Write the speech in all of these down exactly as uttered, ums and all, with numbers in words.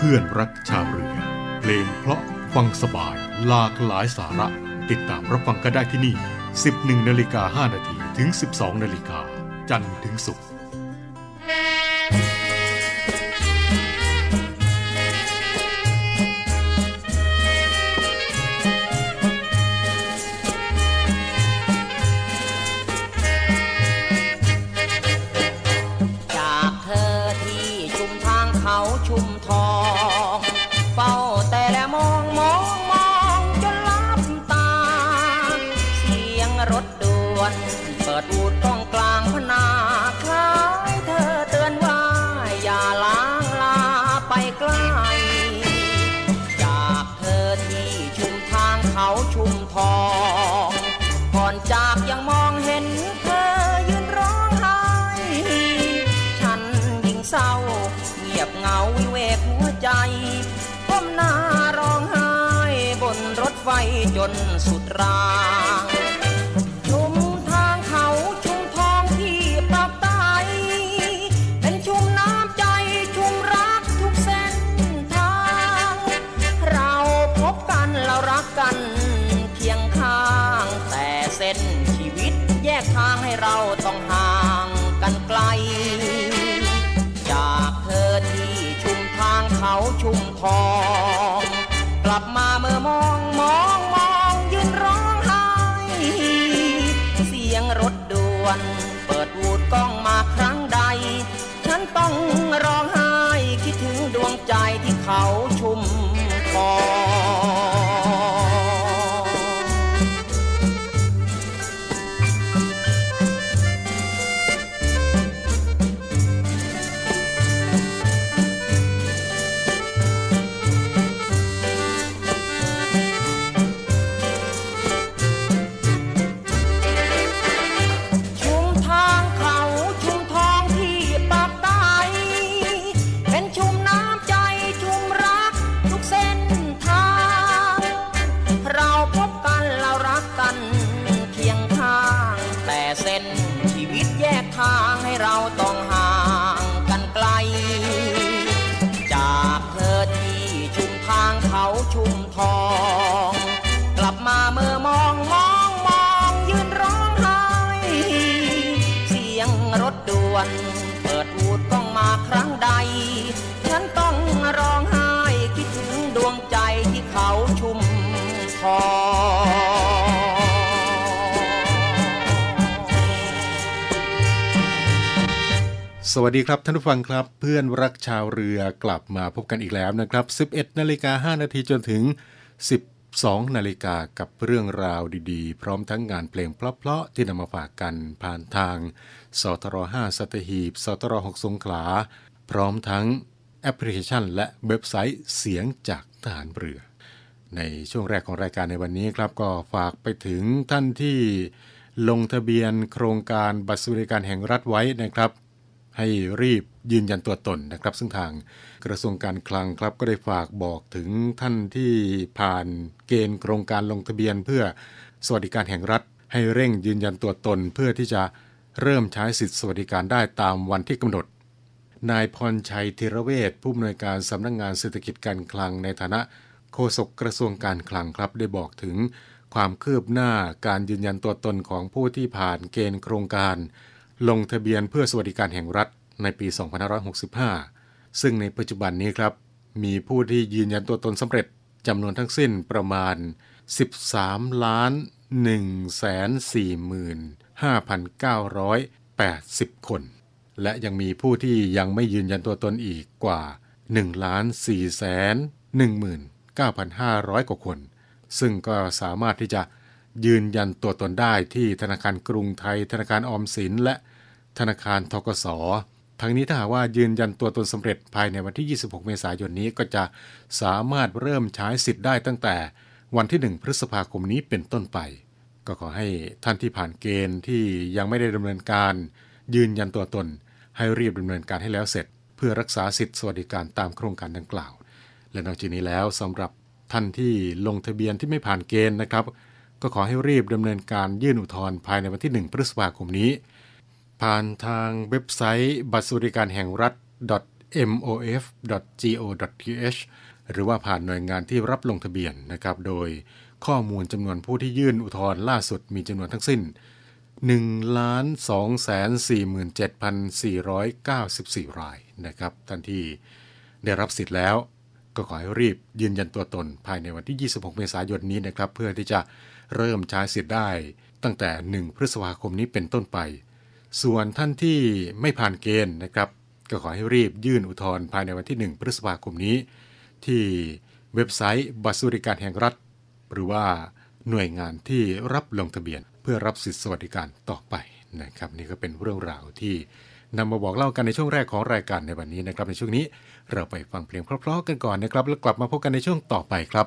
เพื่อนรักชาวเรือเพลงเพราะฟังสบายหลากหลายสาระติดตามรับฟังก็ได้ที่นี่ สิบเอ็ดนาฬิกาห้านาที ถึง สิบสองนาฬิกาจันทร์ถึงศุกร์จนสุดรางชุมทางเขาชุมทองที่ปรับไตเป็นชุมน้ำใจชุมรักทุกเส้นทางเราพบกันเรารักกันเคียงข้างแต่เส้นชีวิตแยกทางให้เราต้องห่างกันไกลจากเธอที่ชุมทางเขาชุมทองกลับมาเมื่อมองมองมองยืนร้องไห้เสียงรถด่วนเปิดวูดกล้องมาครั้งใดฉันต้องร้องไห้คิดถึงดวงใจที่เขาชุมพรเปิดวูดต้องมาครั้งใดฉันต้องร้องไห้คิดถึงดวงใจที่เขาชุมพรสวัสดีครับท่านผู้ฟังครับเพื่อนรักชาวเรือกลับมาพบกันอีกแล้วนะครับ สิบเอ็ดนาฬิกาห้านาทีจนถึง สิบสองนาฬิกากับเรื่องราวดีๆพร้อมทั้งงานเพลงเพลาะๆที่นำมาฝากกันผ่านทางสทรห้าสัตหีบสทรหกสงขลาพร้อมทั้งแอปพลิเคชันและเว็บไซต์เสียงจากทหารเรือในช่วงแรกของรายการในวันนี้ครับก็ฝากไปถึงท่านที่ลงทะเบียนโครงการบัตรสวัสดิการแห่งรัฐไว้นะครับให้รีบยืนยันตัวตนนะครับซึ่งทางกระทรวงการคลังครับก็ได้ฝากบอกถึงท่านที่ผ่านเกณฑ์โครงการลงทะเบียนเพื่อสวัสดิการแห่งรัฐให้เร่งยืนยันตัวตนเพื่อที่จะเริ่มใช้สิทธิสวัสดิการได้ตามวันที่กำหนดนายพรชัยธีรเวชผู้อำนวยการสำนักงานเศรษฐกิจการคลังในฐานะโฆษกกระทรวงการคลังครับได้บอกถึงความคืบหน้าการยืนยันตัวตนของผู้ที่ผ่านเกณฑ์โครงการลงทะเบียนเพื่อสวัสดิการแห่งรัฐในปี สองพันห้าร้อยหกสิบห้า ซึ่งในปัจจุบันนี้ครับมีผู้ที่ยืนยันตัวตนสำเร็จจำนวนทั้งสิ้นประมาณ สิบสามล้านหนึ่งแสนสี่หมื่นห้าพันเก้าร้อยแปดสิบ คนและยังมีผู้ที่ยังไม่ยืนยันตัวตนอีกกว่า หนึ่งล้านสี่แสนหนึ่งหมื่นเก้าพันห้าร้อย กว่าคนซึ่งก็สามารถที่จะยืนยันตัวตนได้ที่ธนาคารกรุงไทยธนาคารออมสินและธนาคารธกส.ทั้งนี้ถ้าหากว่ายืนยันตัวตนสำเร็จภายในวันที่ยี่สิบหกเมษายนนี้ก็จะสามารถเริ่มใช้สิทธิ์ได้ตั้งแต่วันที่หนึ่งพฤษภาคมนี้เป็นต้นไปก็ขอให้ท่านที่ผ่านเกณฑ์ที่ยังไม่ได้ดำเนินการยืนยันตัวตนให้รีบดำเนินการให้แล้วเสร็จเพื่อรักษาสิทธิสวัสดิการตามโครงการดังกล่าวและนอกจากนี้แล้วสำหรับท่านที่ลงทะเบียนที่ไม่ผ่านเกณฑ์นะครับก็ขอให้รีบดำเนินการยื่นอุทธรณ์ภายในวันที่หนึ่งพฤษภาคมนี้ผ่านทางเว็บไซต์บัตรสวัสดิการแห่งรัฐ เอ็ม โอ เอฟ ดอท จี โอ ดอท ที เอช หรือว่าผ่านหน่วยงานที่รับลงทะเบียนนะครับโดยข้อมูลจำนวนผู้ที่ยื่นอุทธรณ์ล่าสุดมีจำนวนทั้งสิ้น หนึ่งล้านสองแสนสี่หมื่นเจ็ดพันสี่ร้อยเก้าสิบสี่ รายนะครับท่านที่ได้รับสิทธิ์แล้วก็ขอให้รีบยืนยันตัวตนภายในวันที่ยี่สิบหกเมษายนนี้นะครับเพื่อที่จะเริ่มใช้สิทธิ์ได้ตั้งแต่หนึ่งพฤษภาคมนี้เป็นต้นไปส่วนท่านที่ไม่ผ่านเกณฑ์นะครับก็ขอให้รีบยื่นอุทธรณ์ภายในวันที่หนึ่งพฤษภาคมนี้ที่เว็บไซต์บัตรสวัสดิการแห่งรัฐหรือว่าหน่วยงานที่รับลงทะเบียนเพื่อรับสิทธิสวัสดิการต่อไปนะครับนี่ก็เป็นเรื่องราวที่นำมาบอกเล่ากันในช่วงแรกของรายการในวันนี้นะครับในช่วงนี้เราไปฟังเพลงเพราะๆกันก่อนนะครับแล้วกลับมาพบกันในช่วงต่อไปครับ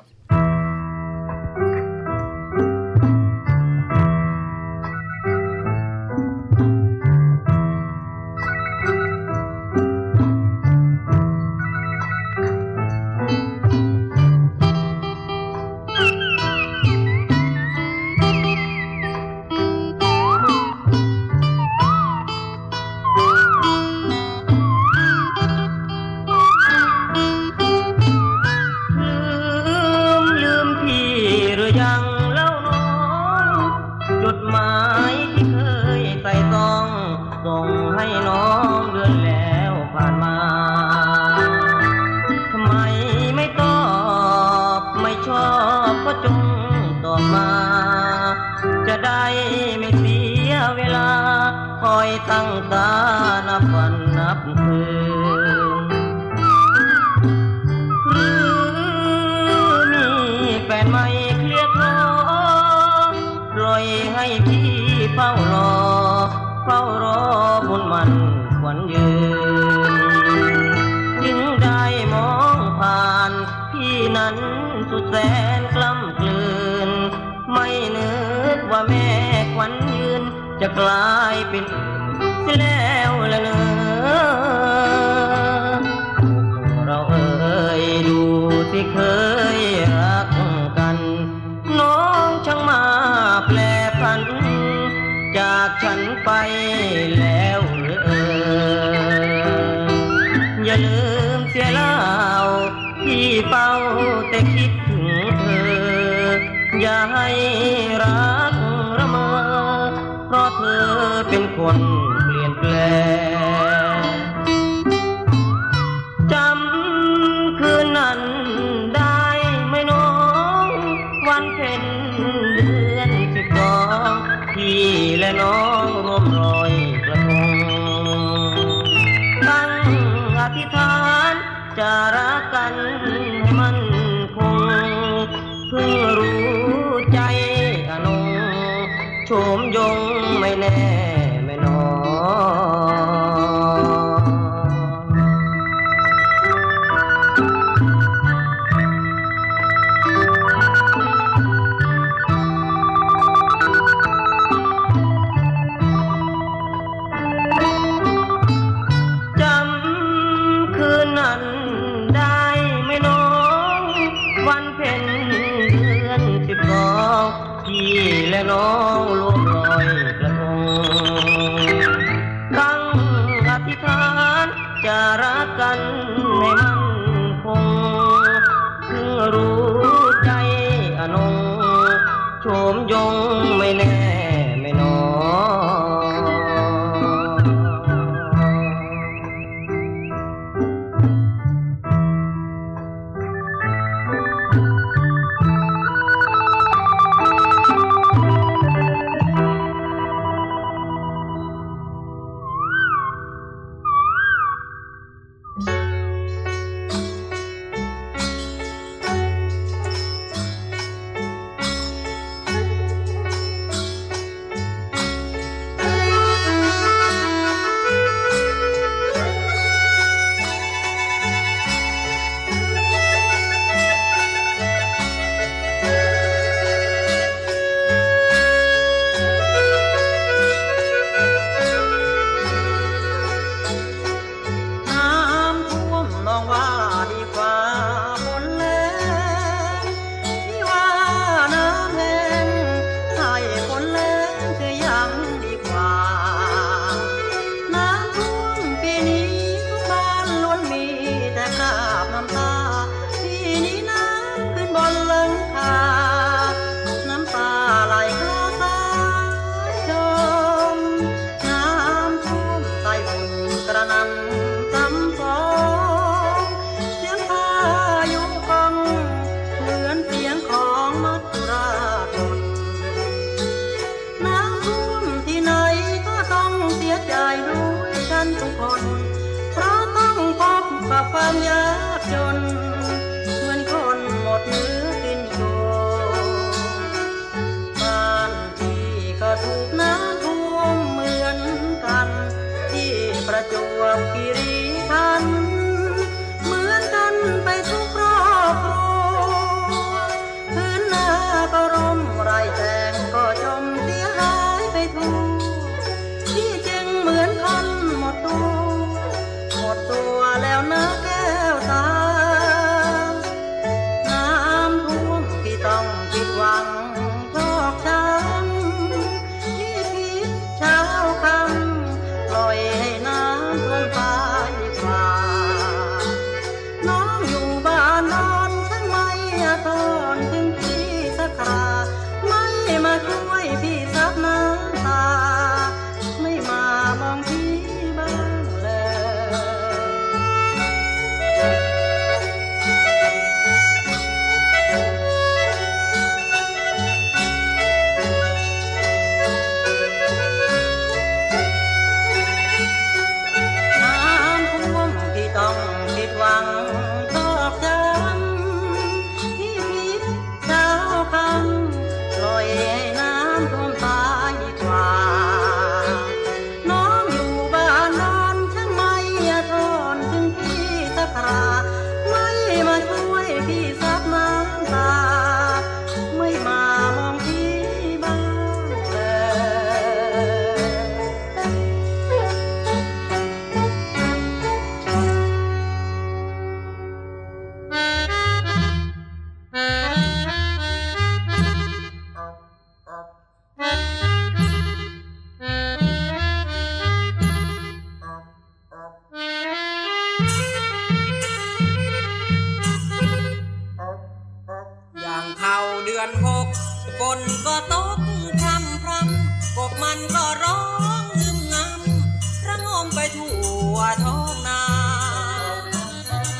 ฝนก็ตกพรำพรำกบมันก็ร้องงึมงำระงมไปทั่วท้องนา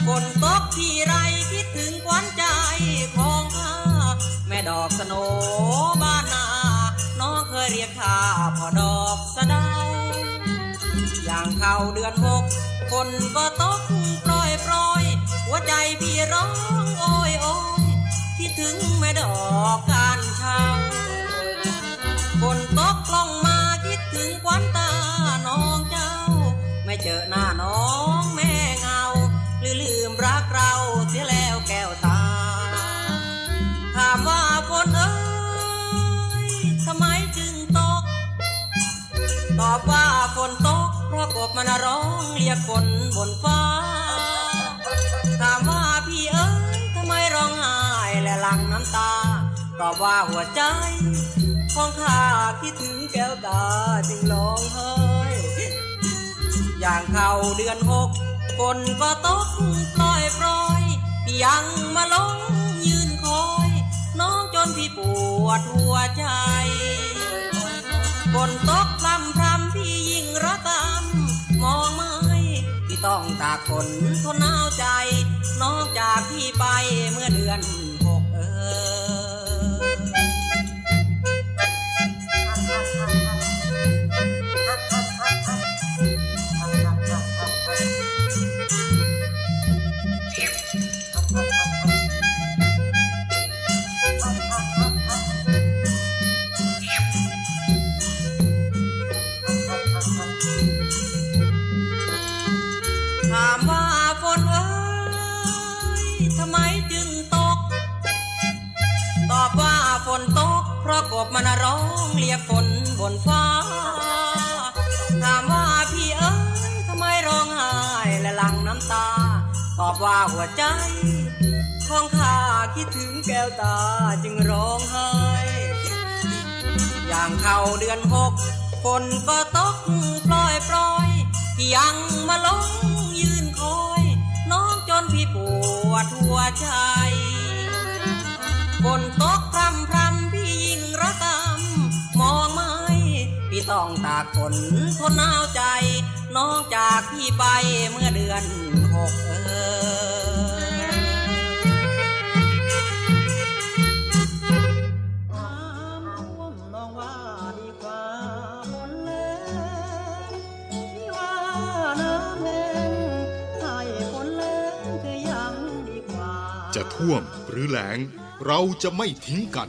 ฝนตกที่ไรคิดถึงขวัญใจของข้าแม่ดอกสโนบ้านนาน้องเคยเรียกข้าพ่อดอกสะเดาอย่างเข้าเดือนหกฝนก็ตกปล่อยปล่อยหัวใจพี่ร้องโอยโอยคิดถึงแม่ดอกการช่างฝนตกลงมาคิดถึงขวัญตาน้องเจ้าไม่เจอหน้าน้องแม่เงาหรือลืมรักเราเสียแล้วแก้วตาถามว่าฝนเอ้ยทำไมจึงตกตอบว่าฝนตกเพราะกบมันร้องเรียกฝนบนฟ้าถามว่าพี่เอ้ยทำไมร้องไห้และหลั่งน้ำตาตอบว่าหัวใจของข้าคิดถึงแก้วตาจึงร้องไห้อย่างเข้าเดือนหกฝนก็ตกปล่อยปล่อยยังมาลงยืนคอยน้องจนพี่ปวดหัวใจฝนตกพรำพรำพี่ยิ่งระตำมองไม่พี่ต้องตากฝนทนหนาวใจน้องจากพี่ไปเมื่อเดือนหกเอฝนตกเพราะกบมันร้องเรียกฝนบนฟ้าถามว่าพี่เอ๋ยทำไมร้องไห้และหลั่งน้ำตาตอบว่าหัวใจของข้าคิดถึงแก้วตาจึงร้องไห้อย่างเข้าเดือนหกฝนก็ตกปล่อยปล่อยยังมาลงยืนคอยน้องจนพี่ปวดหัวใจฝนตกพรำพรำพี่ยิ่งระกำมองไม่พี่ต้องตากฝนทนหนาวใจน้องจากพี่ไปเมื่อเดือนหกเออน้ำท่วมน้องว่าดีกว่าฝนแล้งพี่ว่าน้ำแห้งให้ฝนแล้งก็ยังดีกว่าจะท่วมหรือแล้งเราจะไม่ทิ้งกัน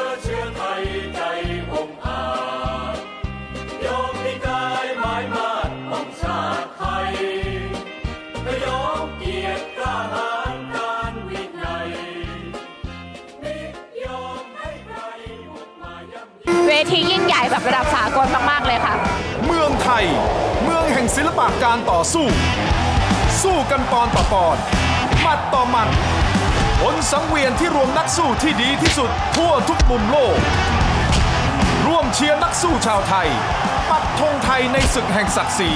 เชื้อไทยใจองอาจยอมให้กายหมายมาดของชาติไทยก็ยอมเกียรติทหารการวินัยไม่ยอมให้ใครออกมาย่ำยีเวทียิ่งใหญ่แบบระดับสากลมากๆเลยค่ะเมืองไทยเมืองแห่งศิลปะการต่อสู้สู้กันปอนต่อปอนหมัดต่อหมัดผลสังเวียนที่รวมนักสู้ที่ดีที่สุดทั่วทุกมุมโลกร่วมเชียร์นักสู้ชาวไทยปักธงไทยในศึกแห่งศักดิ์ศรี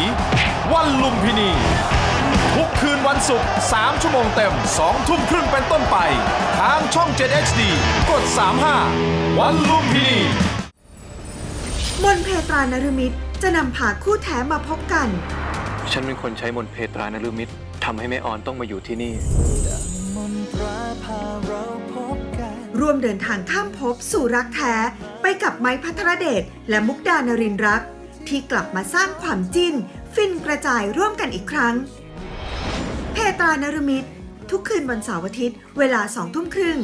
วันลุมพินีทุกคืนวันศุกร์สามชั่วโมงเต็มสองทุ่มครึ่งเป็นต้นไปทางช่องเจ็ด เอช ดี กดสามสิบห้าวันลุมพินีมนต์เพตรานฤมิตจะนำพาคู่แท้มาพบกันฉันเป็นคนใช้มนต์เพตรานฤมิตทำให้แม่ออนต้องมาอยู่ที่นี่ร่วมเดินทางข้ามภพสู่รักแท้ไปกับไม้ภัทรเดชและมุกดานรินทร์รักที่กลับมาสร้างความจิ้นฟินกระจายร่วมกันอีกครั้งเพตรานฤมิตทุกคืนวันเสาร์อาทิตย์เวลาสองทุ่มครึ่ง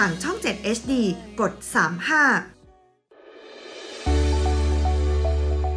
ทางช่องเจ็ด เอช ดี กด สามสิบห้า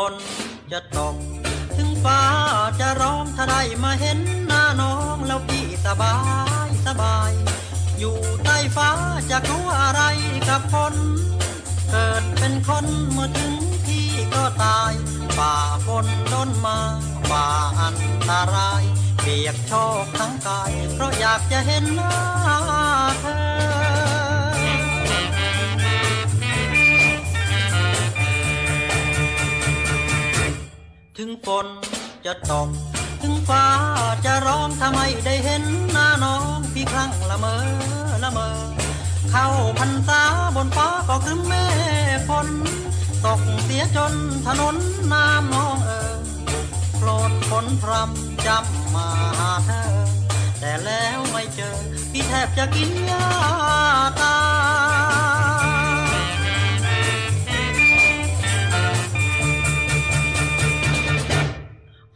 ฝนจะตกถึงฟ้าจะร้องถ้าได้มาเห็นหน้าน้องแล้วพี่สบายสบายอยู่ใต้ฟ้าจะกลัวอะไรกับคนเกิดเป็นคนเมื่อถึงที่ก็ตายฝ่าฝนล้นมาฝ่าอันตรายเปียกโชกทั้งกายเพราะอยากจะเห็นหน้าเธอถึงฝนจะตกถึงฟ้าจะร้องทำไมได้เห็นหน้าน้องพี่ครั้งละเมอละเมอเข้าพรรษาบนฟ้าก็คือแม่ฝนตกเสียจนถนนน้ำน้องเอ่ยโกรธฝนพรำจำมาหาเธอแต่แล้วไม่เจอพี่แทบจะกินยาตาย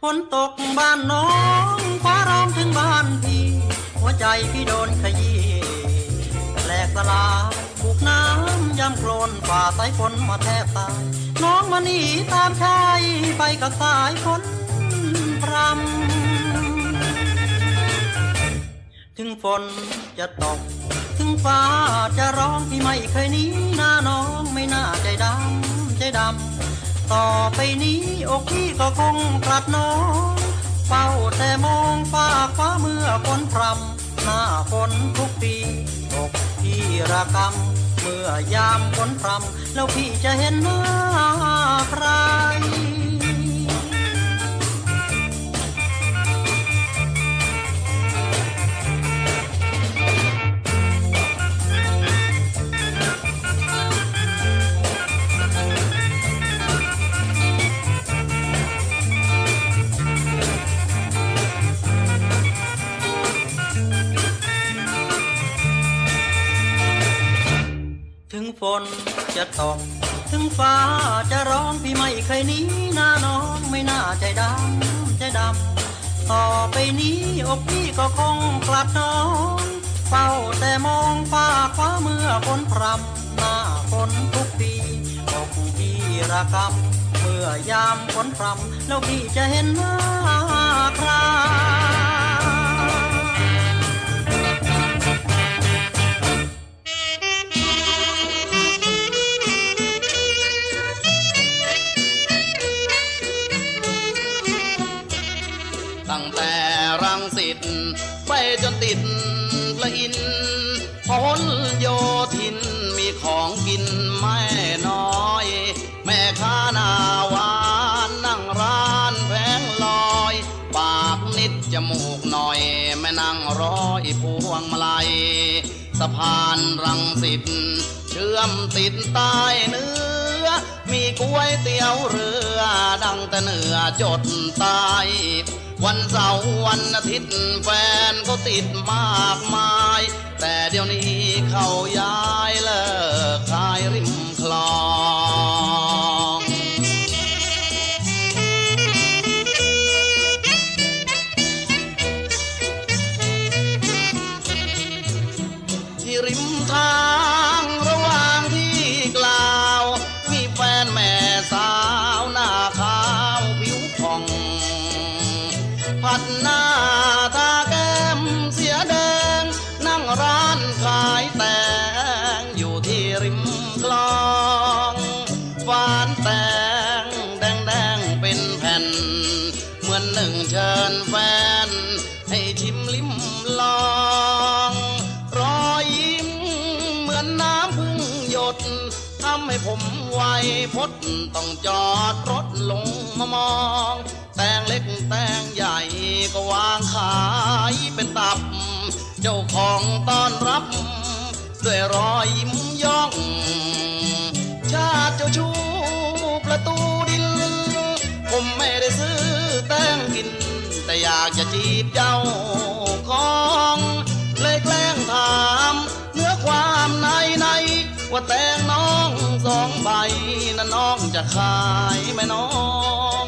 ฝนตกบ้านน้องฟ้าร้องถึงบ้านพี่หัวใจพี่โดนขยี้แหลกสลายถูกน้ำย่ำโคลนฝ่าสายฝนมาแทบตายน้องมาหนีตามชายไปกับสายฝนพรำถึงฝนจะตกถึงฟ้าจะร้องพี่ไม่เคยหนีหน้าน้องไม่น่าใจดำใจดำต่อไปนี้อกพี่ก็คงกลัดน้องเฝ้าแต่มองฟ้าฟ้าเมื่อฝนพรำหน้าฝนทุกปีอกพี่ระกำเมื่อยามฝนพรำแล้วพี่จะเห็นหน้าใครฝนจะตกถึงฟ้าจะร้องพี่ไม่เคยหนีหน้าน้องไม่น่าใจดำใจดำต่อไปนี้อกพี่ก็คงกลัดน้องเฝ้าแต่มองฟ้าคว้าเมื่อฝนพรำหน้าฝนทุกปีอกพี่ระกำเมื่อยามฝนพรำแล้วพี่จะเห็นหน้าใครตั้งแต่รังสิตไปจนติดละอินพหลโยธินมีของกินไม่น้อยแม่ค้าหน้าหวานนั่งร้านแผงลอยปากนิดจมูกหน่อยแม่นั่งร้อยพวงมาลัยสะพานรังสิตเชื่อมติดใต้เนื้อมีก๋วยเตี๋ยวเรือดังแต่เหนือจดใต้วันเสาร์วันอาทิตย์แฟนเขาติดมากมายแต่เดี๋ยวนี้เขาย้ายเลิกขายริมคลองที่ริมทางระหว่างที่กล่าวมีแฟนแม่สาวหน้าขาวผิวผ่องผัดหน้าตาแก้มเสียแดงนั่งร้านขายแตงอยู่ที่ริมคลองฟานแตงแดงๆเป็นแผ่นเหมือนหนึ่งเชิญแฟนให้ชิมลิ้มลองรอยยิ้ม ผมไวพดต้องจอดรถลงมามองแตงเล็กแตงใหญ่ก็วางขายเป็นตับเจ้าของต้อนรับด้วยรอยยิ้มย่องชาติเจ้าชู้ประตูดินผมไม่ได้ซื้อแตงกินแต่อยากจะจีบเจ้าของเลยแกล้งถามเนื้อความในในว่าแตงน้องสองใบนั้นน้องจะขายไหมน้อง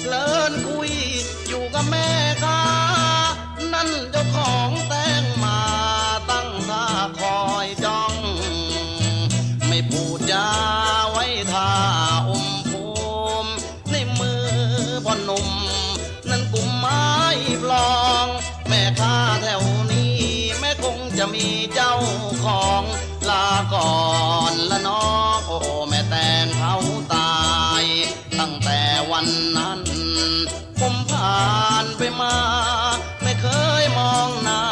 เพลินคุยอยู่กับแม่ค้านั่นเจ้าของแตงมาตั้งตาคอยจ้องไม่พูดจาไว้ท่าอมภูมิในมือพ่อหนุ่มนั่นกุมไม้ปลองแม่ค้าแถวนี้แม่คงจะมีเจ้าของลาก่อนละน้องโอ้แม่แตงเขาตายตั้งแต่วันนั้นผมผ่านไปมาไม่เคยมองหน้า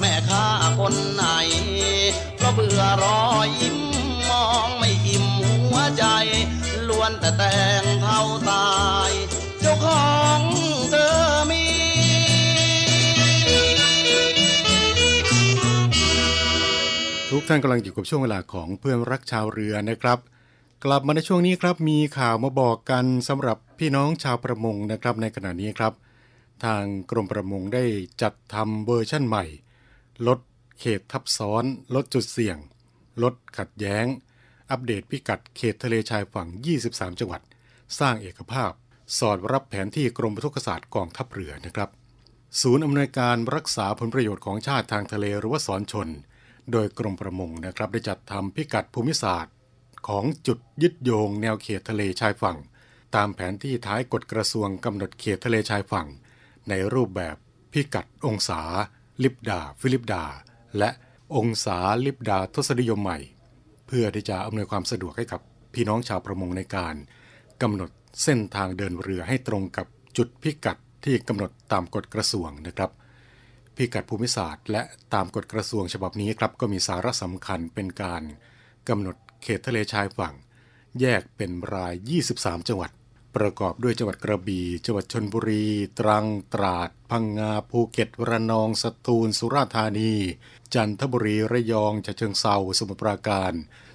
แม่ค้าคนไหนเพราะเบื่อรอยยิ้มมองไม่อิ่มหัวใจล้วนแต่แตงเขาตายเจ้าของเธอมีทุกท่านกำลังอยู่กับช่วงเวลาของเพื่อนรักชาวเรือนะครับกลับมาในช่วงนี้ครับมีข่าวมาบอกกันสำหรับพี่น้องชาวประมงนะครับในขณะนี้ครับทางกรมประมงได้จัดทำเวอร์ชั่นใหม่ลดเขตทับซ้อนลดจุดเสี่ยงลดขัดแย้งอัปเดตพิกัดเขตทะเลชายฝั่งยี่สิบสามจังหวัดสร้างเอกภาพสอดรับแผนที่กรมปศุสัตว์กองทัพเรือนะครับศูนย์อำนวยการรักษาผลประโยชน์ของชาติทางทะเลหรือว่าสอนชนโดยกรมประมงนะครับได้จัดทำพิกัดภูมิศาสตร์ของจุดยึดโยงแนวเขตทะเลชายฝั่งตามแผนที่ท้ายกฎกระทรวงกำหนดเขตทะเลชายฝั่งในรูปแบบพิกัดองศาลิบดาฟิลิปดาและองศาลิบดาทศนิยมใหม่เพื่อที่จะอำนวยความสะดวกให้กับพี่น้องชาวประมงในการกำหนดเส้นทางเดินเรือให้ตรงกับจุดพิกัดที่กำหนดตามกฎกระทรวงนะครับพิกัดภูมิศาสตร์และตามกฎกระทรวงฉบับนี้ครับก็มีสาระสำคัญเป็นการกำหนดเขตทะเลชายฝั่งแยกเป็นรายยี่สิบสามจังหวัดประกอบด้วยจังหวัดกระบี่จังหวัดชลบุรีตรังตราดพังงาภูเก็ตระนองสตูลสุราษฎร์ธานีจันทบุรีระยองฉะเชิงเทราสมุทรปราการ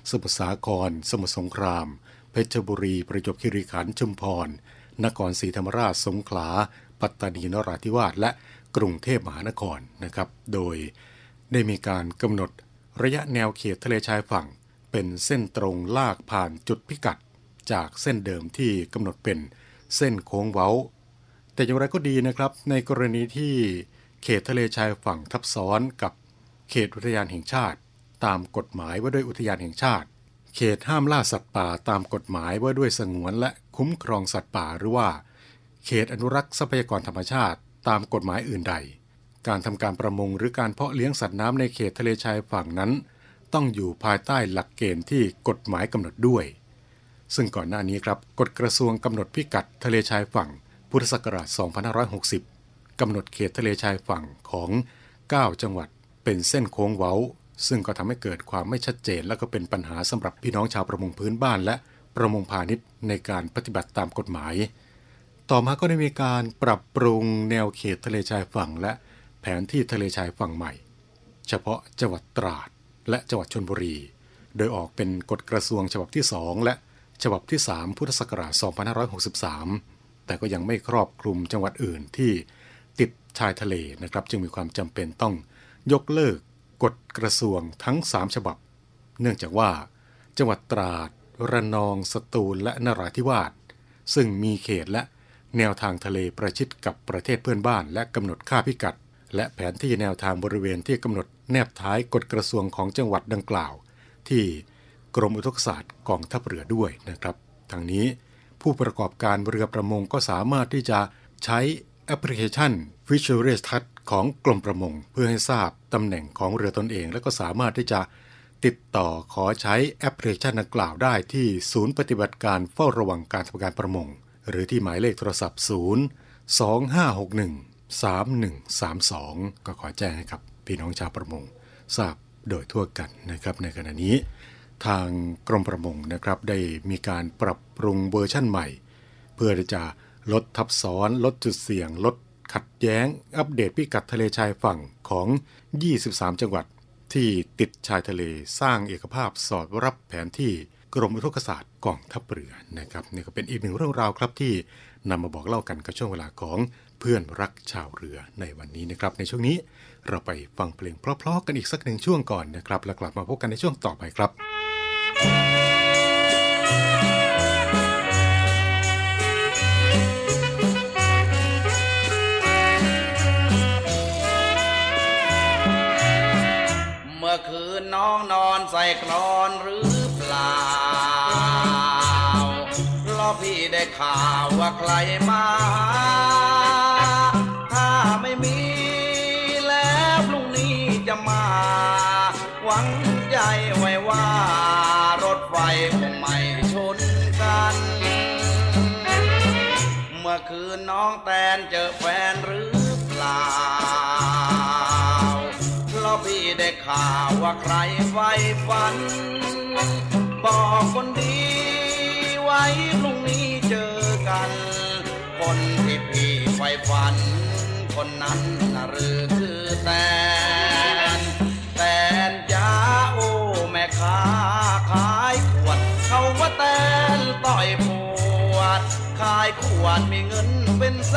สมุทรสาครสมุทรสงครามเพชรบุรีประจวบคีรีขันธ์ชุมพรนครศรีธรรมราชสงขลาปัตตานีนราธิวาสและกรุงเทพมหานครนะครับโดยได้มีการกำหนดระยะแนวเขตทะเลชายฝั่งเป็นเส้นตรงลากผ่านจุดพิกัดจากเส้นเดิมที่กำหนดเป็นเส้นโค้งเว้าแต่อย่างไรก็ดีนะครับในกรณีที่เขตทะเลชายฝั่งทับซ้อนกับเขตอุทยานแห่งชาติตามกฎหมายว่าด้วยอุทยานแห่งชาติเขตห้ามล่าสัตว์ป่าตามกฎหมายว่าด้วยสงวนและคุ้มครองสัตว์ป่าหรือว่าเขตอนุรักษ์ทรัพยากรธรรมชาติตามกฎหมายอื่นใดการทำการประมงหรือการเพาะเลี้ยงสัตว์น้ำในเขตทะเลชายฝั่งนั้นต้องอยู่ภายใต้หลักเกณฑ์ที่กฎหมายกำหนดด้วยซึ่งก่อนหน้านี้ครับกฎกระทรวงกำหนดพิกัดทะเลชายฝั่งพุทธศักราชสองพันห้าร้อยหกสิบกำหนดเขตทะเลชายฝั่งของเก้าจังหวัดเป็นเส้นโค้งเว้าซึ่งก็ทำให้เกิดความไม่ชัดเจนและก็เป็นปัญหาสำหรับพี่น้องชาวประมงพื้นบ้านและประมงพาณิชย์ในการปฏิบัติตามกฎหมายต่อมาก็ได้มีการปรับปรุงแนวเขตทะเลชายฝั่งและแผนที่ทะเลชายฝั่งใหม่เฉพาะจังหวัดตราดและจังหวัดชลบุรีโดยออกเป็นกฎกระทรวงฉบับที่สองและฉบับที่สามพุทธศักราชสองพันห้าร้อยหกสิบสามแต่ก็ยังไม่ครอบคลุมจังหวัดอื่นที่ติดชายทะเลนะครับจึงมีความจำเป็นต้องยกเลิกกฎกระทรวงทั้งสามฉบับเนื่องจากว่าจังหวัดตราดระนองสตูลและนราธิวาสซึ่งมีเขตและแนวทางทะเลประชิดกับประเทศเพื่อนบ้านและกำหนดค่าพิกัดและแผนที่แนวทางบริเวณที่กำหนดแนบท้ายกฎกระทรวงของจังหวัดดังกล่าวที่กรมอุทกศาสตร์กองทัพเรือด้วยนะครับทางนี้ผู้ประกอบการเรือประมงก็สามารถที่จะใช้แอปพลิเคชัน Visualist ของกรมประมงเพื่อให้ทราบตำแหน่งของเรือตนเองและก็สามารถที่จะติดต่อขอใช้แอปพลิเคชันดังกล่าวได้ที่ศูนย์ปฏิบัติการเฝ้าระวังการทำการประมงหรือที่หมายเลขโทรศัพท์ศูนย์ สอง ห้า หก หนึ่ง สาม หนึ่ง สาม สองก็ขอแจ้งให้ครับพี่น้องชาวประมงทราบโดยทั่วกันนะครับในขณะนี้ ทางกรมประมงนะครับได้มีการปรับปรุงเวอร์ชั่นใหม่เพื่อจะลดทับซ้อนลดจุดเสี่ยงลดขัดแย้งอัปเดตพิกัดทะเลชายฝั่งของยี่สิบสามจังหวัดที่ติดชายทะเลสร้างเอกภาพสอดรับแผนที่กรมอุทกศาสตร์กองทัพเรือนะครับนี่ก็เป็นอีกหนึ่งเรื่องราวครับที่นำมาบอกเล่ากันกับช่วงเวลาของเพื่อนรักชาวเรือในวันนี้นะครับในช่วงนี้เราไปฟังเพลงเพราะๆกันอีกสักหนึ่งช่วงก่อนนะครับแล้วกลับมาพบกันในช่วงต่อไปครับเมื่อคืนน้องนอนใส่กลอนหรือเปล่าเพราะพี่ได้ข่าวว่าใครมาถ้าไม่มีแล้วพรุ่งนี้จะมาหวังใจไว้ว่ารถไฟคงไม่ชนกันเมื่อคืนน้องแตนเจอแฟนหรือเปล่าเพราะพี่ได้ข่าวว่าใครไว้ฝันบอกคนดีไว้พรุ่งนี้เจอกันคนที่พี่ไว้ฝันคนนั้นน่ะหรือคือแตนแตนจ้าโอ้แม่ค้าขายขวดเขาว่าแตนต่อยปวดขายขวดมีเงินเป็นแส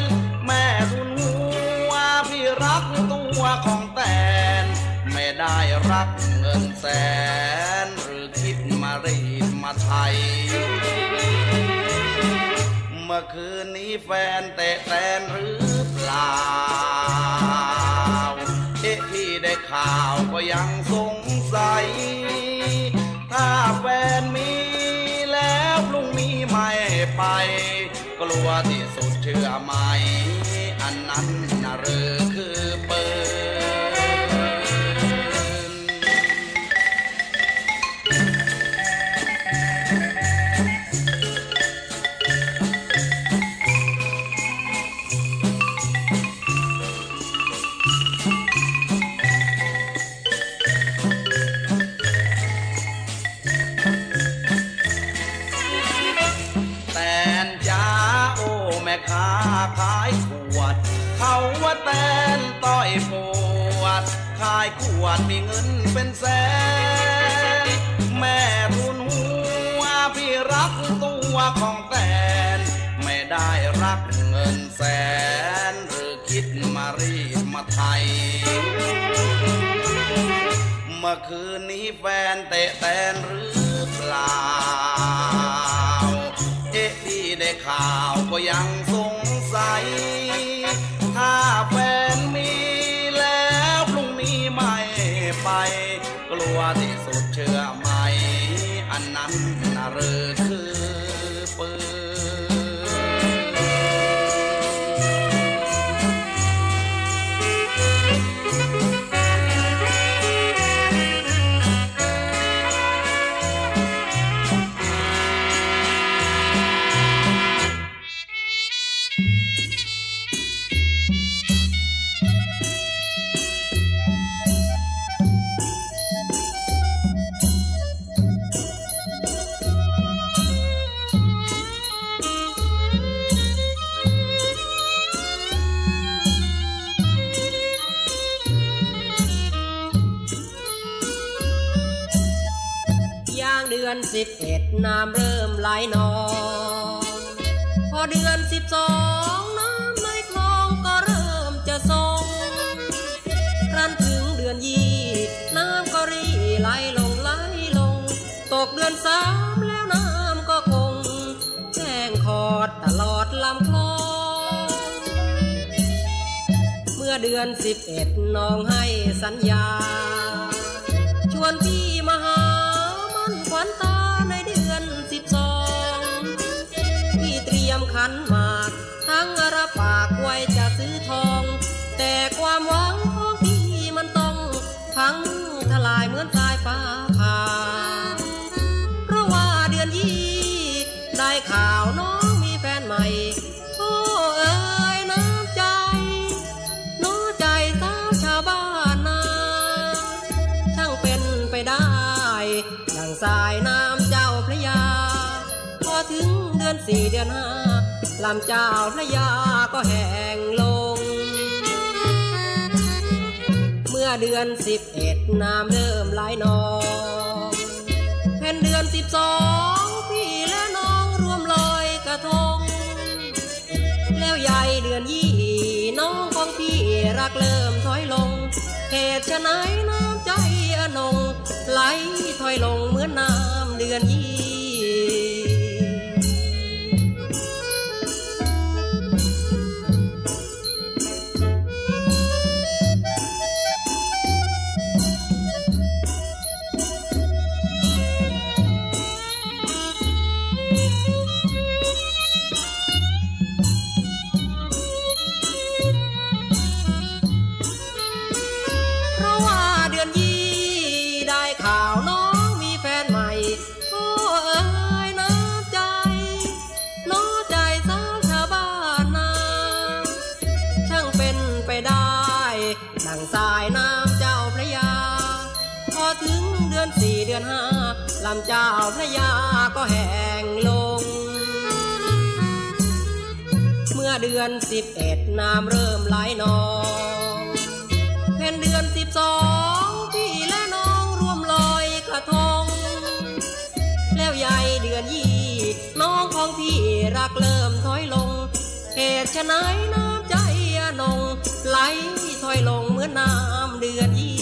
นแม่ทุนหัวพี่รักตัวของแตนไม่ได้รักเงินแสนหรือคิดมารีดมาไทยเมื่อคืนนี้แฟนเตะแตนหรือเปล่าเอ๊ะพี่ได้ข่าวก็ยังสงสัยถ้าแฟนมีแล้วพรุ่งนี้ไม่ไปกลัวที่สุดเชื่อไหมอันนั้นน่ะหรือคือเปิดขายขวดเขาว่าแตนต่อยปวดขายขวดมีเงินเป็นแสนแม่ทุนหัวพี่รักตัวของแตนไม่ได้รักเงินแสนหรือคิดมารีดมาไทยเมื่อคืนนี้แฟนเตะแตนหรือเปล่าเอ๊ะพี่ได้ข่าวก็ยังสงสัยถ้าแฟนมีแล้วพรุ่งนี้ไม่ไปกลัวที่สุดเชื่อไหมอันนั้นน่ะหรือคือปืนเดือนสิบเอ็ดน้ำเริ่มไหลนองพอเดือนสิบสองน้ำในคลองก็เริ่มจะทรงรันถึงเดือนยี่น้ำก็รีไหลลงไหลลงตกเดือนสามแล้วน้ำก็คงแห้งขอดตลอดลำคลองเมื่อเดือนสิบเอ็ดน้องให้สัญญาชวนพี่มาหาขวัญตาในเดือนสิบสองพี่เตรียมขันหมากทั้งระปากไว้จะซื้อทองแต่ความหวังของพี่มันต้องพังทลายเหมือนทรายฟ้าผ่าเพราะว่าเดือนยี่ได้ข่าวน้องมีแฟนใหม่โอ้เอ๋ยน้ำใจน้อใจสาวชาวบ้านนาช่างเป็นไปได้ อนสี่เดือนห้าลำเจ้าพระยาก็แห้งลงเมื่อเดือนสิบเอ็ดน้ำเริ่มไหลนองแผ่นเดือนสิบสองพี่และน้องรวมลอยกระทงแล้วใหญ่เดือนยี่น้องของพี่รักเริ่มถอยลงเหตุฉะไหนน้ำใจอนงไหลถอยลงเหมือนน้ำเดือนยี่ลำเจ้าพระยาก็แห้งลงเมื่อเดือนสิบเอ็ดน้ำเริ่มไหลนองแผ่นเดือนสิบสองพี่และน้องรวมลอยกระทงแล้วใหญ่เดือนยี่น้องของพี่รักเริ่มถอยลงเหตุฉะไหนน้ำใจอนงไหลถอยลงเหมือนน้ำเดือนยี่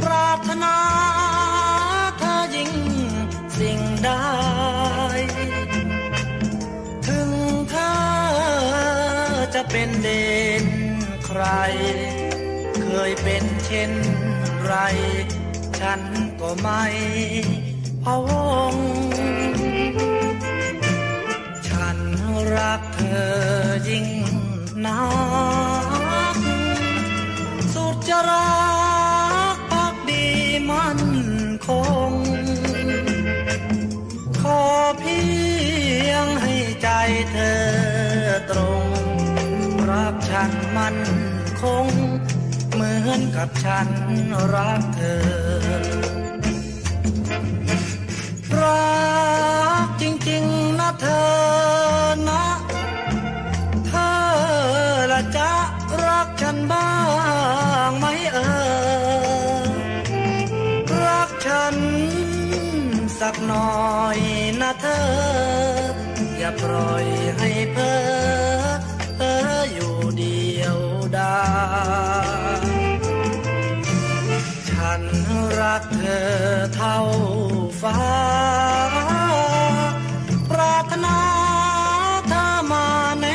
ปรารถนาเธอยิ่งสิ่งใดถึงเธอจะเป็นเด่นใครเคยเป็นเช่นไรฉันก็ไม่พะวงฉันรักเธอยิ่งนักสุดจะรักพักดีมั่นคงขอเพียงให้ใจเธอตรงรักฉันมั่นคงเหมือนกับฉันรักเธอรักจริงๆนะเธอนะจะรักฉันบ้างไหมเออรักฉันสักหน่อยนะเธออย่าปล่อยให้เพ้อเพ้ออยู่เดียวดายฉันรักเธอเท่าฟ้าปรารถนาเธอมาแน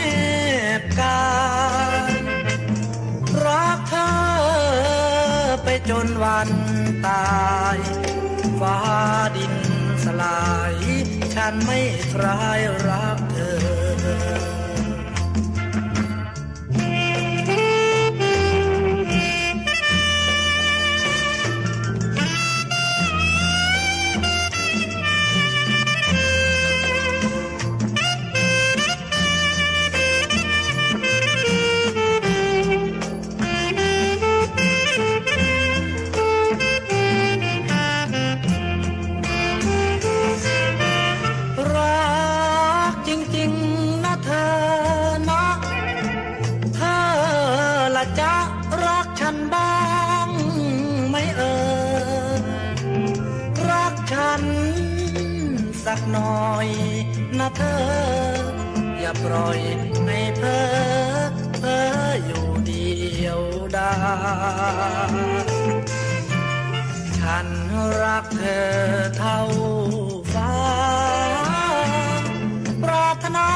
บกายรักเธอไปจนวันตายฟ้าดินสลายฉันไม่ใครรักเธอสักหน่อยนะเธออย่าปล่อยให้เธอเธออยู่เดียวดายฉันรักเธอเท่าฟ้าปรารถนา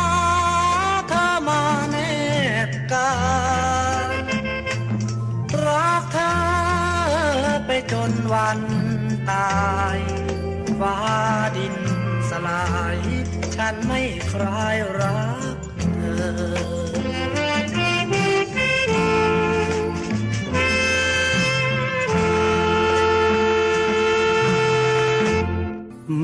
เธอมาแนบกายรักเธอไปจนวันตายฟ้าดินสลายฉ ฉันไม่ใครรักเธอไม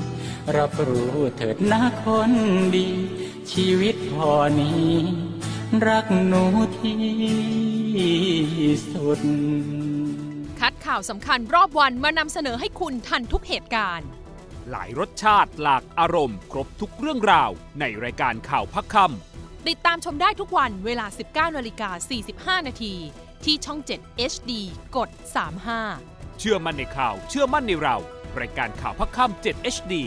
รับรู้เถิดนะคนดีชีวิตพอนี้รักหนูที่สุดคัดข่าวสำคัญรอบวันมานำเสนอให้คุณทันทุกเหตุการณ์หลายรสชาติหลากอารมณ์ครบทุกเรื่องราวในรายการข่าวพักค่ำติดตามชมได้ทุกวันเวลา สิบเก้านาฬิกาสี่สิบห้านาทีที่ช่องเจ็ด เอช ดี กดสามสิบห้าเชื่อมั่นในข่าวเชื่อมั่นในเรารายการข่าวพักค่ำเจ็ด เอช ดี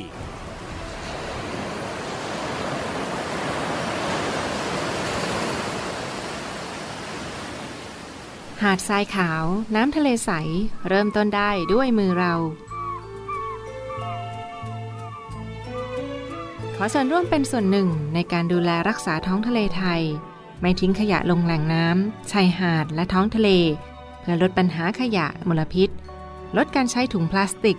หาดทรายขาวน้ำทะเลใสเริ่มต้นได้ด้วยมือเราขอส่วนร่วมเป็นส่วนหนึ่งในการดูแลรักษาท้องทะเลไทยไม่ทิ้งขยะลงแหล่งน้ำชายหาดและท้องทะเลเพื่อลดปัญหาขยะมลพิษลดการใช้ถุงพลาสติก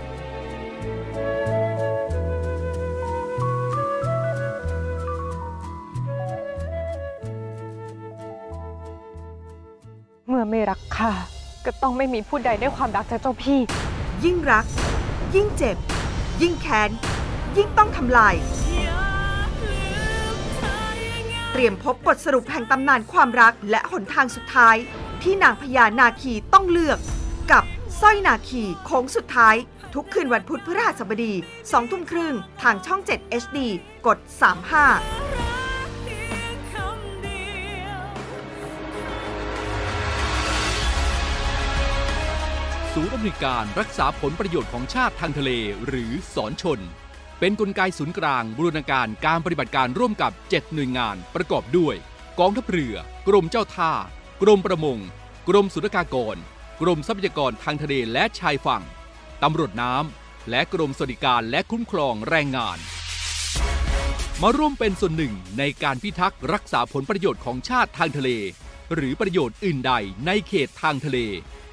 เมื่อไม่รักค่ะก็ต้องไม่มีผู้ใดได้ความรักจากเจ้าพี่ยิ่งรักยิ่งเจ็บยิ่งแค้นยิ่งต้องทำลายเตรียมพบบทสรุปแห่งตำนานความรักและหนทางสุดท้ายที่นางพญานาคีต้องเลือกกับสร้อยนาคีโค้งสุดท้ายทุกคืนวันพุธพฤหัสบดีสองทุ่มครึ่งทางช่องเจ็ด เอช ดี กดสามสิบห้าศูนย์อำนวยการรักษาผลประโยชน์ของชาติทางทะเลหรือสอนชนเป็นกลไกศูนย์กลางบูรณาการการปฏิบัติการร่วมกับเจ็ดหน่วยงานประกอบด้วยกองทัพเรือกรมเจ้าท่ากรมประมงกรมศุลกากรกรมทรัพยากรทางทะเลและชายฝั่งตำรวจน้ำและกรมสวัสดิการและคุ้มครองแรงงานมาร่วมเป็นส่วนหนึ่งในการพิทักษ์รักษาผลประโยชน์ของชาติทางทะเลหรือประโยชน์อื่นใดในเขตทางทะเล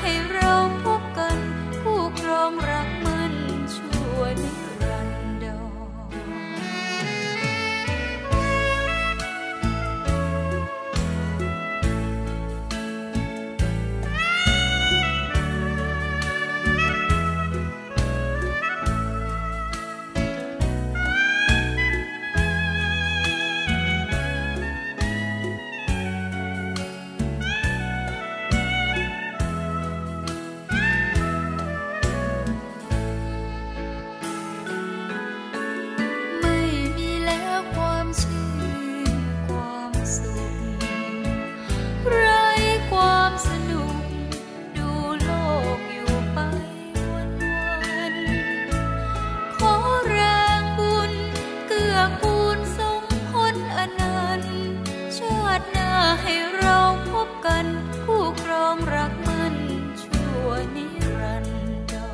ให้เราพบกันคู่ครองรักมันชั่วนิรันดรให้เราพบกันคู่ครองรักมันชั่วนิรันดร์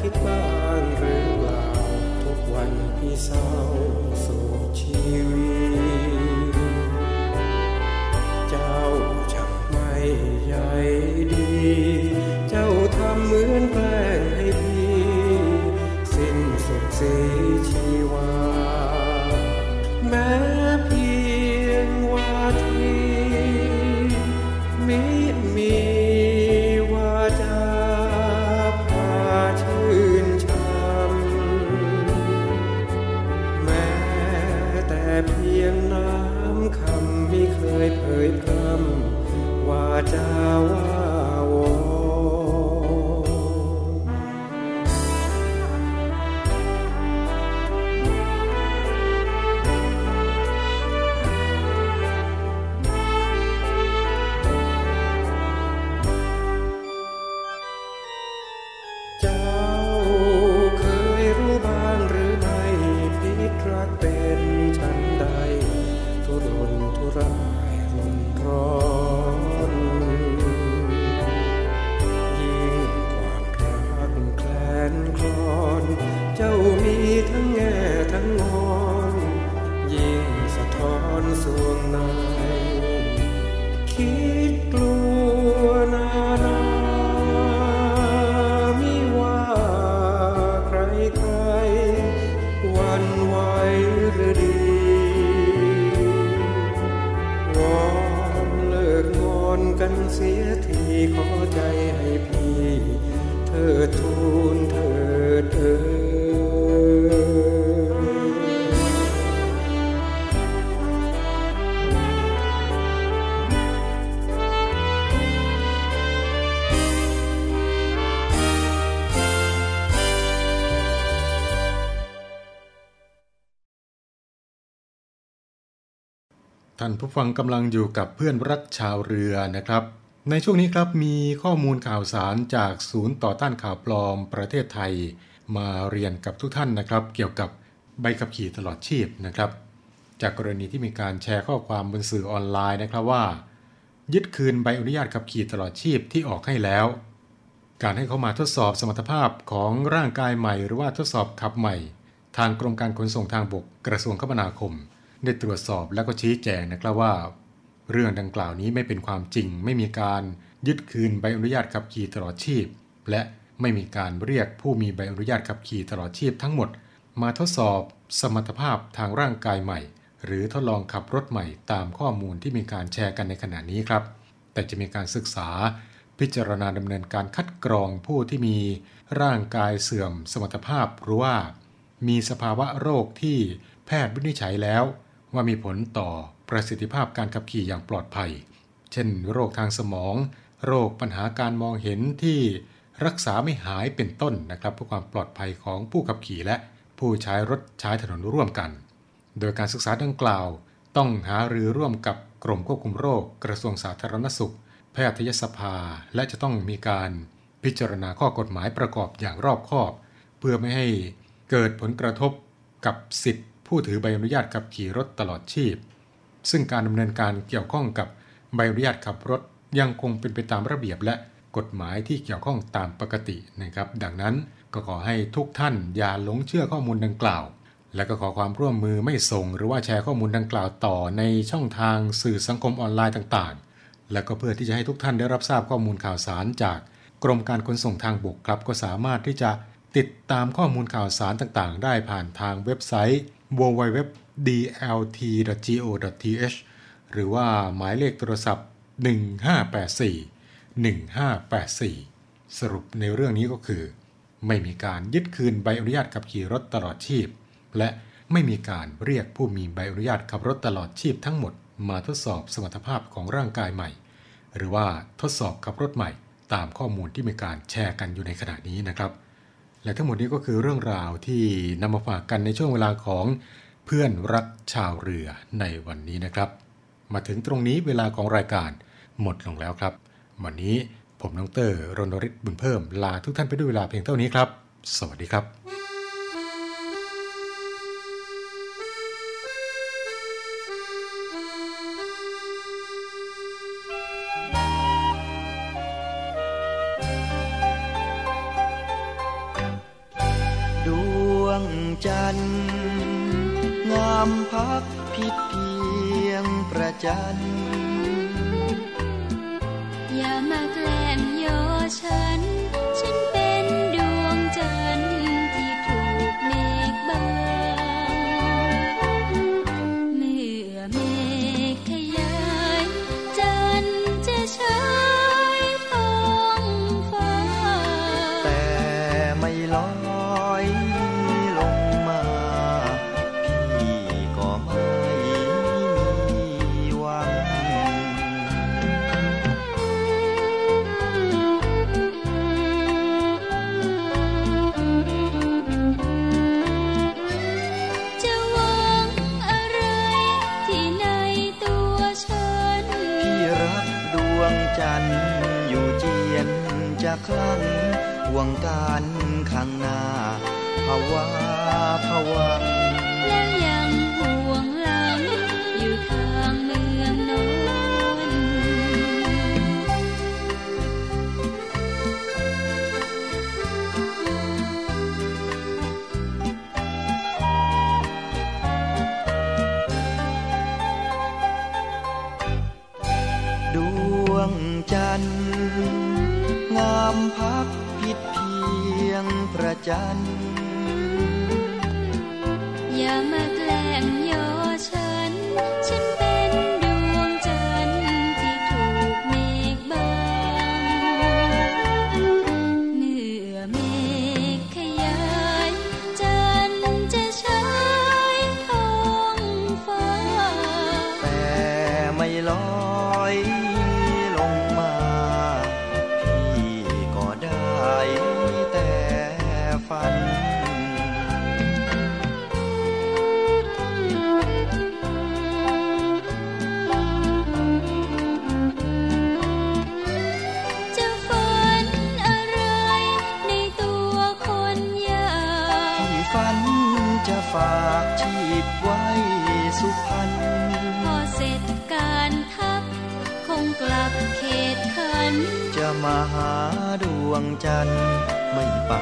คิดบ้างหรือเปล่าทุกวันพี่เศร้าโศกชีวิตเจ้าจับไม่ใยดีเจ้าทำเหมือนแกล้งให้พี่สิ้นสุดเสียชีวาแม้เพียงวาทีมิมีวาจาเพียงน้ำคำไม่เคยเผยพร่ำว่าจะว่าวอนเจ้าเคยรู้บ้างหรือไม่พิษรักเป็นฉันใดทุรนทุรายร้อนร้อนยิ่งความรักแคลนคลอนเจ้ามีทั้งแง่ทั้งงอนยิ่งสะท้อนสวงในคิดกลัวนานามิว่าใครใครวันไหวหรือดีวอนเลิกงอนกันเสียทีขอใจให้พี่เธอทูลเธอเธอท่านผู้ฟังกำลังอยู่กับเพื่อนรักชาวเรือนะครับในช่วงนี้ครับมีข้อมูลข่าวสารจากศูนย์ต่อต้านข่าวปลอมประเทศไทยมาเรียนกับทุกท่านนะครับเกี่ยวกับใบขับขี่ตลอดชีพนะครับจากกรณีที่มีการแชร์ข้อความบนสื่อออนไลน์นะครับว่ายึดคืนใบอนุญาตขับขี่ตลอดชีพที่ออกให้แล้วการให้เข้ามาทดสอบสมรรถภาพของร่างกายใหม่หรือว่าทดสอบขับใหม่ทางกรมการขนส่งทางบกกระทรวงคมนาคมได้ตรวจสอบและก็ชี้แจงนะครับว่าเรื่องดังกล่าวนี้ไม่เป็นความจริงไม่มีการยึดคืนใบอนุญาตขับขี่ตลอดชีพและไม่มีการเรียกผู้มีใบอนุญาตขับขี่ตลอดชีพทั้งหมดมาทดสอบสมรรถภาพทางร่างกายใหม่หรือทดลองขับรถใหม่ตามข้อมูลที่มีการแชร์กันในขณะนี้ครับแต่จะมีการศึกษาพิจารณาดำเนินการคัดกรองผู้ที่มีร่างกายเสื่อมสมรรถภาพหรือว่ามีสภาวะโรคที่แพทย์วินิจฉัยแล้วว่ามีผลต่อประสิทธิภาพการขับขี่อย่างปลอดภัยเช่นโรคทางสมองโรคปัญหาการมองเห็นที่รักษาไม่หายเป็นต้นนะครับเพื่อความปลอดภัยของผู้ขับขี่และผู้ใช้รถใช้ถนนร่วมกันโดยการศึกษาดังกล่าวต้องหารือร่วมกับกรมควบคุมโรคกระทรวงสาธารณสุขแพทยสภาและจะต้องมีการ พิจารณาข้อกฎหมายประกอบอย่างรอบคอบเพื่อไม่ให้เกิดผลกระทบกับสิทธิผู้ถือใบอนุญาตขับขี่รถตลอดชีพซึ่งการดำเนินการเกี่ยวข้องกับใบอนุญาตขับรถยังคงเป็นไปตามระเบียบและกฎหมายที่เกี่ยวข้องตามปกตินะครับดังนั้นก็ขอให้ทุกท่านอย่าหลงเชื่อข้อมูลดังกล่าวและก็ขอความร่วมมือไม่ส่งหรือว่าแชร์ข้อมูลดังกล่าวต่อในช่องทางสื่อสังคมออนไลน์ต่างๆและก็เพื่อที่จะให้ทุกท่านได้รับทราบข้อมูลข่าวสารจากกรมการขนส่งทางบกครับก็สามารถที่จะติดตามข้อมูลข่าวสารต่างๆได้ผ่านทางเว็บไซต์ ดับเบิลยู ดับเบิลยู ดับเบิลยู ดอท ดี แอล ที ดอท จี โอ ดอท ที เอช หรือว่าหมายเลขโทรศัพท์หนึ่งห้าแปดสี่ หนึ่งห้าแปดสี่สรุปในเรื่องนี้ก็คือไม่มีการยึดคืนใบอนุญาตขับขี่รถตลอดชีพและไม่มีการเรียกผู้มีใบอนุญาตขับรถตลอดชีพทั้งหมดมาทดสอบสมรรถภาพของร่างกายใหม่หรือว่าทดสอบขับรถใหม่ตามข้อมูลที่มีการแชร์กันอยู่ในขณะนี้นะครับและทั้งหมดนี้ก็คือเรื่องราวที่นำมาฝากกันในช่วงเวลาของเพื่อนรักชาวเรือในวันนี้นะครับมาถึงตรงนี้เวลาของรายการหมดลงแล้วครับวันนี้ผมดร.รณฤทธิ์บุญเพิ่มลาทุกท่านไปด้วยเวลาเพียงเท่านี้ครับสวัสดีครับจันทร์งามพักผิดเพียงประจันอย่ามาแกล้งโยฉันฉันเป็นดวงจันทร์ที่ถูกเมฆบังเมื่อเมฆขยายจันทร์จะใช้ท้องฟ้าแต่ไม่ลอยอยู่เจียนจะคลั่งห่วงการข้างหน้าภาวะภวังค์แล้วยังห่วงหลังอยู่ข้างเมืองโน้นดวงจันทร์งามพักผิดเพียงประจันอย่ามาแกล้งโยฉันฉันเป็นดวงจันทร์ที่ถูกเมฆบังเมื่อเมฆขยายจันทร์จะใช้ท้องฟ้าแต่ไม่ลอยฝันจะฝันอะไรในตัวคนยากที่ฝันจะฝากชีพไว้สุพรรณพอเสร็จการทัพคงกลับเขตขันจะมาหาดวงจันทร์ไม่ไป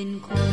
เป็นคน